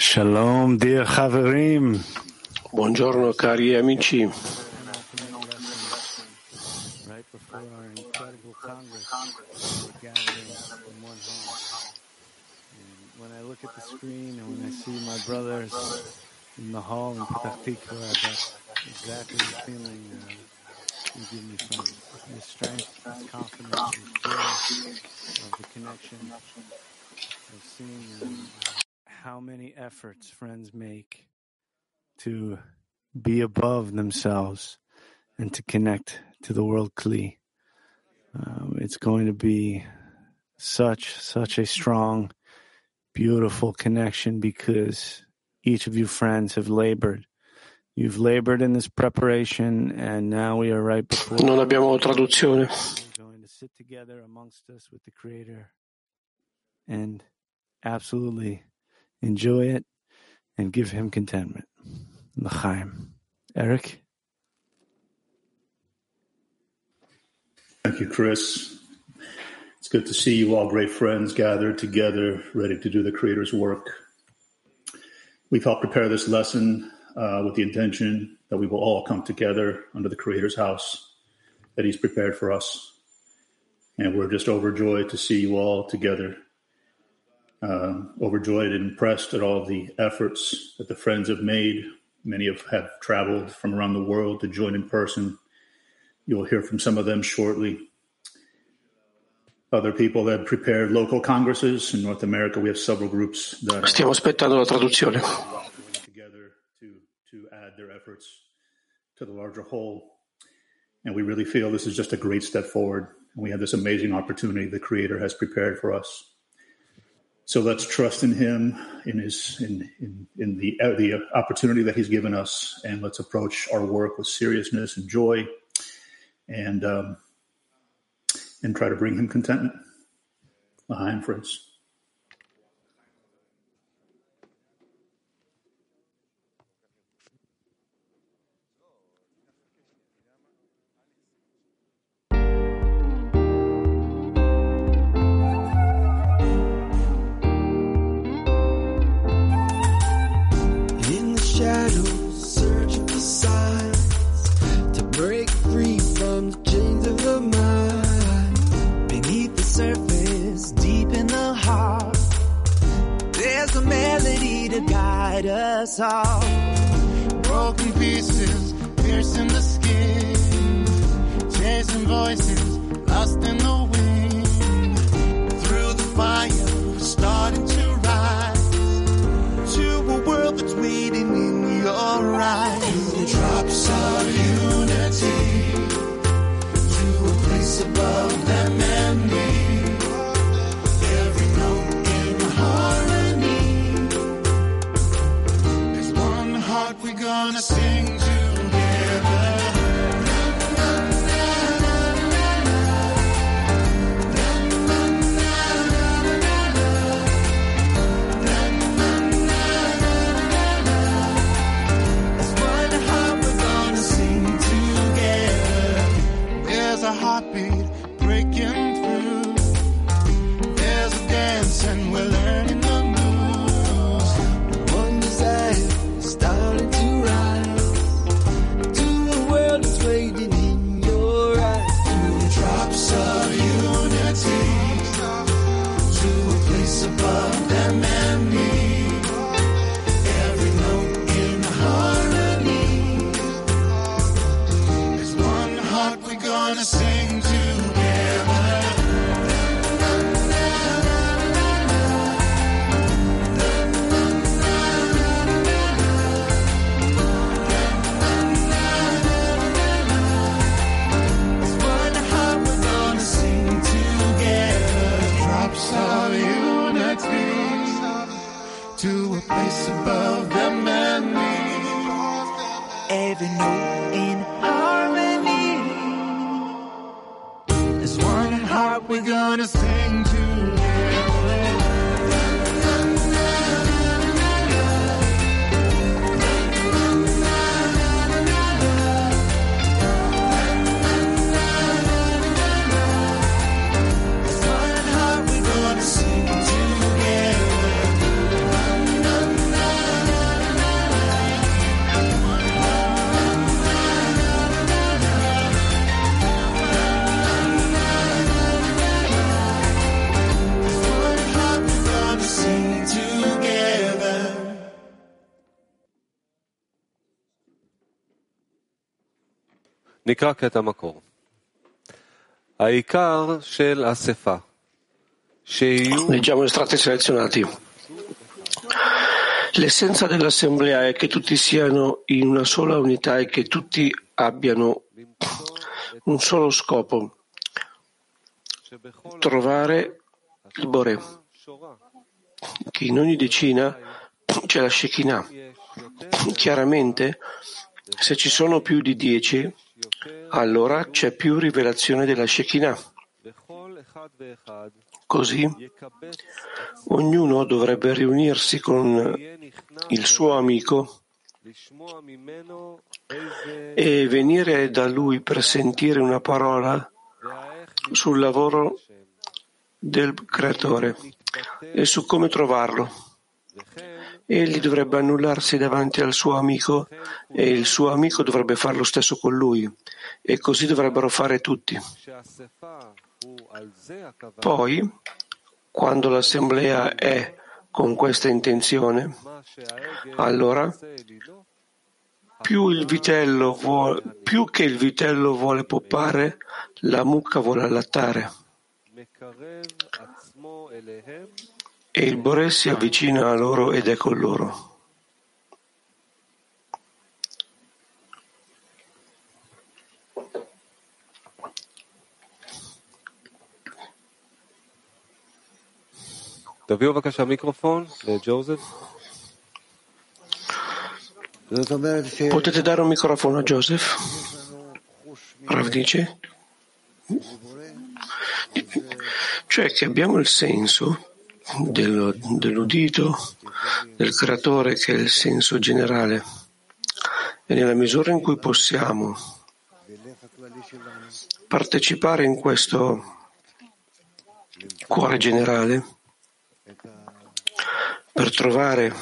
Shalom, dear Haverim. Buongiorno cari amici. How many efforts friends make to be above themselves and to connect to the world Kli. It's going to be such a strong, beautiful connection because each of you friends have labored. You've labored in this preparation and now we are right before. Non abbiamo traduzione. We're going to sit together amongst us with the Creator and absolutely enjoy it and give him contentment. L'chaim. Eric? Thank you, Chris. It's good to see you all, great friends, gathered together, ready to do the Creator's work. We've helped prepare this lesson with the intention that we will all come together under the Creator's house that He's prepared for us. And we're just overjoyed to see you all together. Overjoyed and impressed at all the efforts that the friends have made. Many have traveled from around the world to join in person. You'll hear from some of them shortly. Other people that have prepared local congresses. In North America, we have several groups that Stiamo aspettando la traduzione. Together to add their efforts to the larger whole. And we really feel this is just a great step forward. And we have this amazing opportunity the Creator has prepared for us. So let's trust in Him, in the opportunity that He's given us, and let's approach our work with seriousness and joy, and try to bring Him contentment. L'chaim, friends. Us all broken pieces, piercing the skin, chasing voices, lost in the wind. Through the fire, we're starting to rise to a world that's waiting in your eyes. Through the drops of unity, to a place above them and me. Gonna sing together. Na, na, na, na, na, na. Na, na, na, na, na, na. Na, na, na, na, na, na. There's one heart we're gonna sing together. There's a heartbeat breaking through. There's a dance and we're learning the moves. One desire starting to above them and me, every note in harmony. There's one heart we're gonna sing together. Na, na, na, na, na. Na, na, na, na, na. Na, na, na, na, na. There's one heart we're gonna sing together. Drops of you. To a place above them and me, every note in harmony. There's one heart we're gonna sing to. We're gonna sing together. נקרא קטע מקור. העיקר של אספה. Leggiamo i tratti selezionati. L'essenza dell'assemblea è che tutti siano in una sola unità e che tutti abbiano un solo scopo, trovare il Bore, che in ogni decina c'è la Shekinah. Chiaramente, se ci sono più di 10, allora c'è più rivelazione della Shekinah. Così, ognuno dovrebbe riunirsi con il suo amico e venire da lui per sentire una parola sul lavoro del Creatore e su come trovarlo. Egli dovrebbe annullarsi davanti al suo amico e il suo amico dovrebbe fare lo stesso con lui, e così dovrebbero fare tutti. Poi, quando l'assemblea è con questa intenzione, allora più che il vitello vuole poppare, la mucca vuole allattare. E il Bore si avvicina a loro ed è con loro. תביאו בבקשה מיקרופון לג'וזף. Potete dare un microfono a Joseph? Rav dice, cioè che abbiamo il senso dell'udito, del Creatore, che è il senso generale, e nella misura in cui possiamo partecipare in questo cuore generale per trovare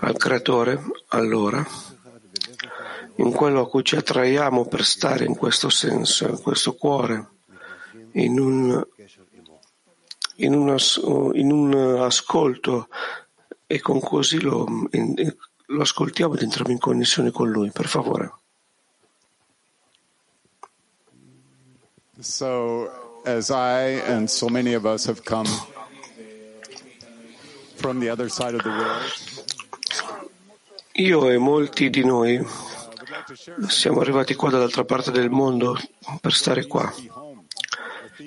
al Creatore, allora in quello a cui ci attraiamo per stare in questo senso, in questo cuore, in un ascolto, e con così lo ascoltiamo ed entriamo in connessione con lui. Per favore. So as I and so many of us have come from the other side of the world, io e molti di noi siamo arrivati qua dall'altra parte del mondo per stare qua.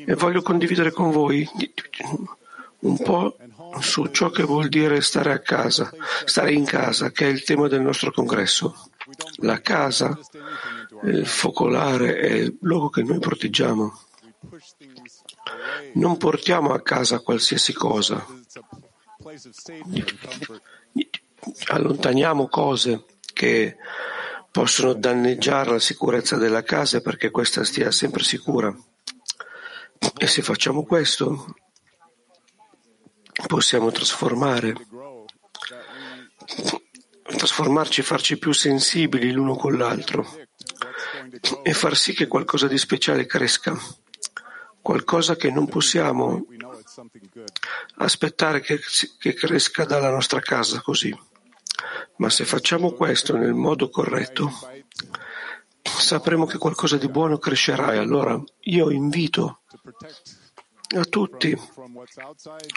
E voglio condividere con voi un po' su ciò che vuol dire stare a casa, stare in casa, che è il tema del nostro congresso. La casa, il focolare, è il luogo che noi proteggiamo. Non portiamo a casa qualsiasi cosa. Allontaniamo cose che possono danneggiare la sicurezza della casa perché questa stia sempre sicura. E se facciamo questo, possiamo trasformarci, farci più sensibili l'uno con l'altro e far sì che qualcosa di speciale cresca, qualcosa che non possiamo aspettare che cresca dalla nostra casa così. Ma se facciamo questo nel modo corretto, sapremo che qualcosa di buono crescerà. E allora io invito a tutti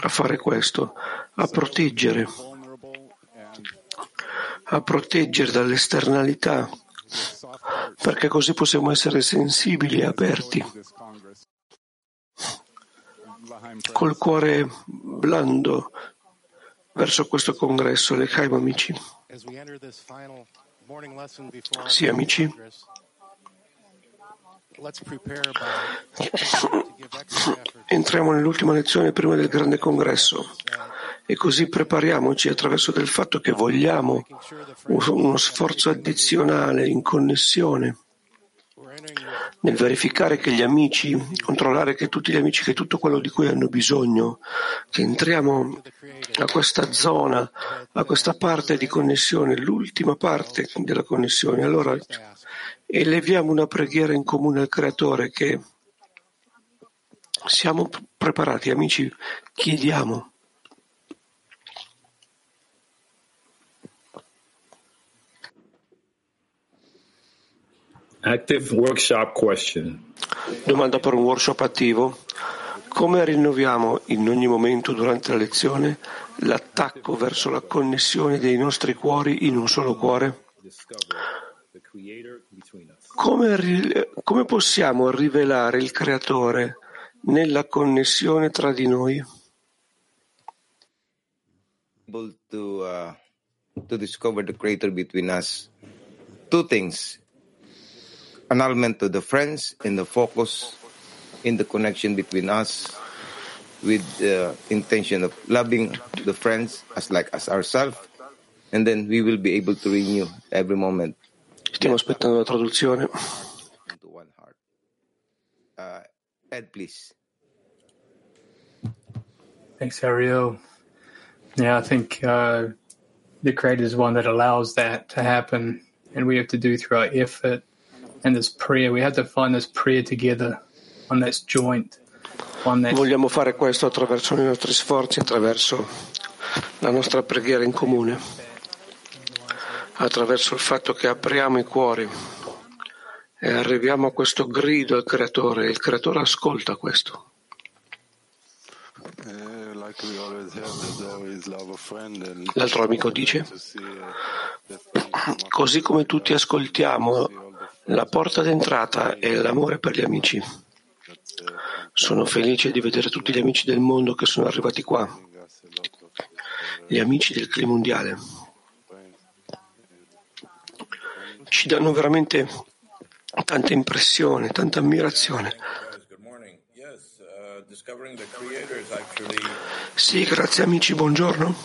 a fare questo, a proteggere dall'esternalità, perché così possiamo essere sensibili e aperti, col cuore blando verso questo congresso. L'chaim, amici. Sì, amici. Entriamo nell'ultima lezione prima del grande congresso e così prepariamoci attraverso del fatto che vogliamo uno sforzo addizionale in connessione nel verificare che gli amici, controllare che tutti gli amici, che tutto quello di cui hanno bisogno, che entriamo a questa zona, a questa parte di connessione, l'ultima parte della connessione. Allora eleviamo una preghiera in comune al Creatore, che siamo preparati, amici, chiediamo. Active workshop question. Domanda per un workshop attivo. Come rinnoviamo in ogni momento durante la lezione l'attacco verso la connessione dei nostri cuori in un solo cuore? Come possiamo rivelare il Creatore nella connessione tra di noi? To discover the Creator between us. Two things. Annulment to the friends and the focus in the connection between us with the intention of loving the friends as ourselves, and then we will be able to renew every moment. Stiamo aspettando la traduzione. Ed, please. Thanks, Ariel. Yeah, I think the Creator is one that allows that to happen, and we have to do through our effort and this prayer. We have to find this prayer together, on this joint. Vogliamo fare questo attraverso i nostri sforzi, attraverso la nostra preghiera in comune, attraverso il fatto che apriamo i cuori e arriviamo a questo grido al Creatore. Il Creatore ascolta questo. L'altro amico dice: così come tutti ascoltiamo la porta d'entrata è l'amore per gli amici. Sono felice di vedere tutti gli amici del mondo che sono arrivati qua, gli amici del clima mondiale. Ci danno veramente tanta impressione, tanta ammirazione. Sì, grazie amici, buongiorno.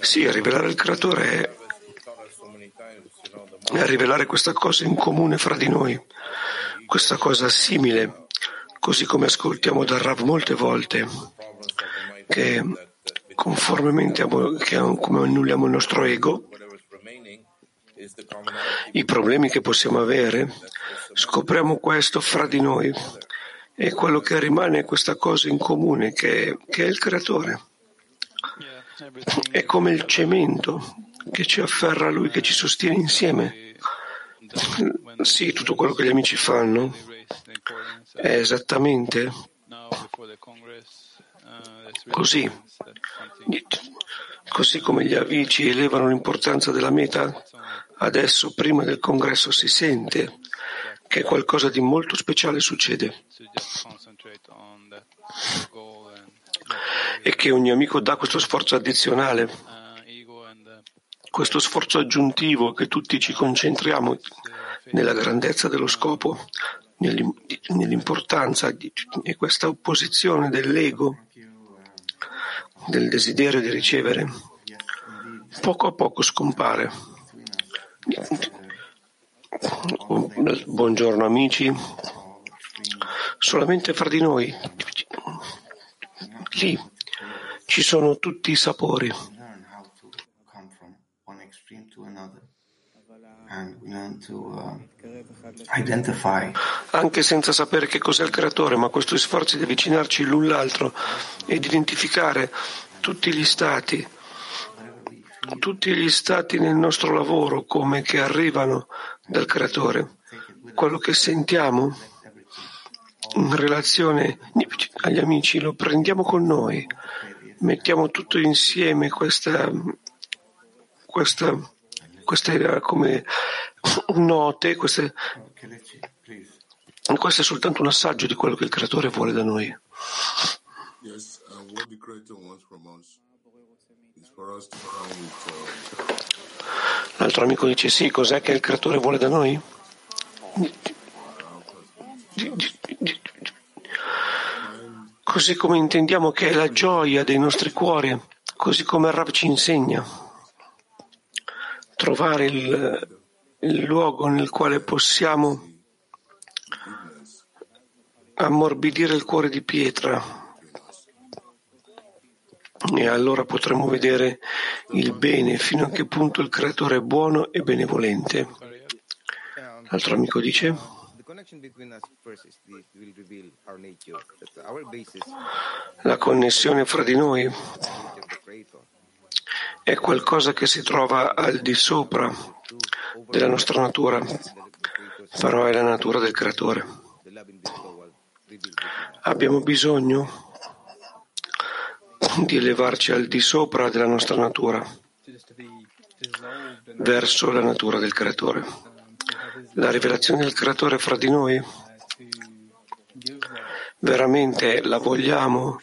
Sì, rivelare il Creatore è rivelare questa cosa in comune fra di noi, questa cosa simile, così come ascoltiamo dal Rav molte volte, che conformemente come annulliamo il nostro ego, i problemi che possiamo avere, scopriamo questo fra di noi. E quello che rimane è questa cosa in comune che è il Creatore. È come il cemento che ci afferra a Lui, che ci sostiene insieme. Sì, tutto quello che gli amici fanno è esattamente così. Così come gli amici elevano l'importanza della meta, adesso prima del congresso si sente che qualcosa di molto speciale succede e che ogni amico dà questo sforzo addizionale, questo sforzo aggiuntivo, che tutti ci concentriamo nella grandezza dello scopo, nell'importanza, e questa opposizione dell'ego, del desiderio di ricevere, poco a poco scompare. Buongiorno amici, solamente fra di noi, lì ci sono tutti i sapori. Anche senza sapere che cos'è il Creatore, ma questo sforzo di avvicinarci l'un l'altro e di identificare tutti gli stati nel nostro lavoro come che arrivano dal Creatore. Quello che sentiamo in relazione agli amici lo prendiamo con noi, mettiamo tutto insieme, queste come note, questo è soltanto un assaggio di quello che il Creatore vuole da noi. L'altro amico dice: sì, cos'è che il Creatore vuole da noi? Così come intendiamo che è la gioia dei nostri cuori, così come il Rav ci insegna, trovare il luogo nel quale possiamo ammorbidire il cuore di pietra, e allora potremo vedere il bene, fino a che punto il Creatore è buono e benevolente. L'altro amico dice: la connessione fra di noi è qualcosa che si trova al di sopra della nostra natura, però è la natura del creatore. Abbiamo bisogno di elevarci al di sopra della nostra natura, verso la natura del creatore. La rivelazione del creatore fra di noi veramente la vogliamo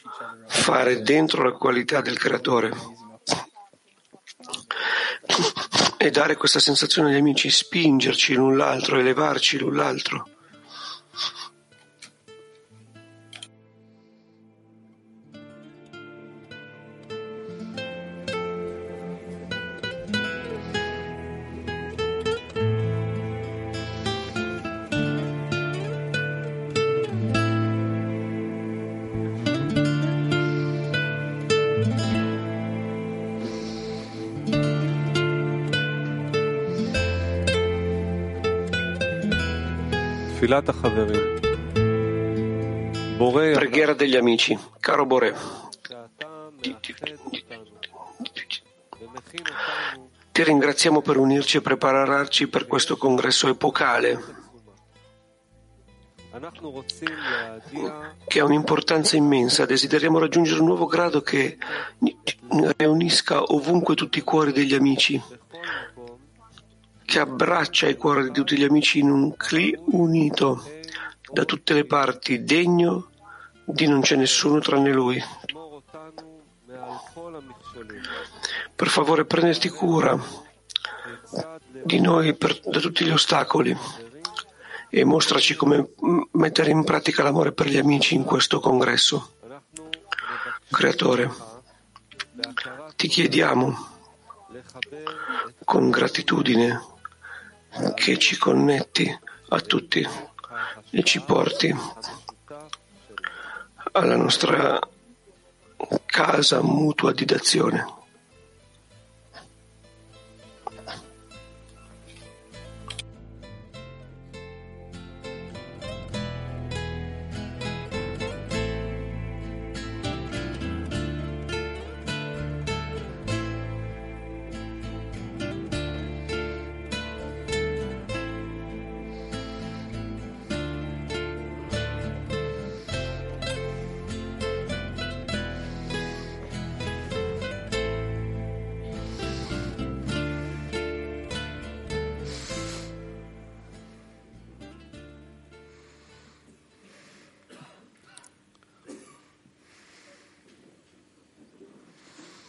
fare dentro la qualità del creatore e dare questa sensazione agli amici, spingerci l'un l'altro, elevarci l'un l'altro. Preghiera degli amici. Caro Bore, ti ringraziamo per unirci e prepararci per questo congresso epocale, che ha un'importanza immensa. Desideriamo raggiungere un nuovo grado che riunisca ovunque tutti i cuori degli amici, che abbraccia i cuori di tutti gli amici in un cli unito da tutte le parti, degno di non c'è nessuno tranne lui. Per favore, prenditi cura di noi da tutti gli ostacoli e mostraci come mettere in pratica l'amore per gli amici in questo congresso. Creatore, ti chiediamo con gratitudine che ci connetti a tutti e ci porti alla nostra casa mutua di d'azione.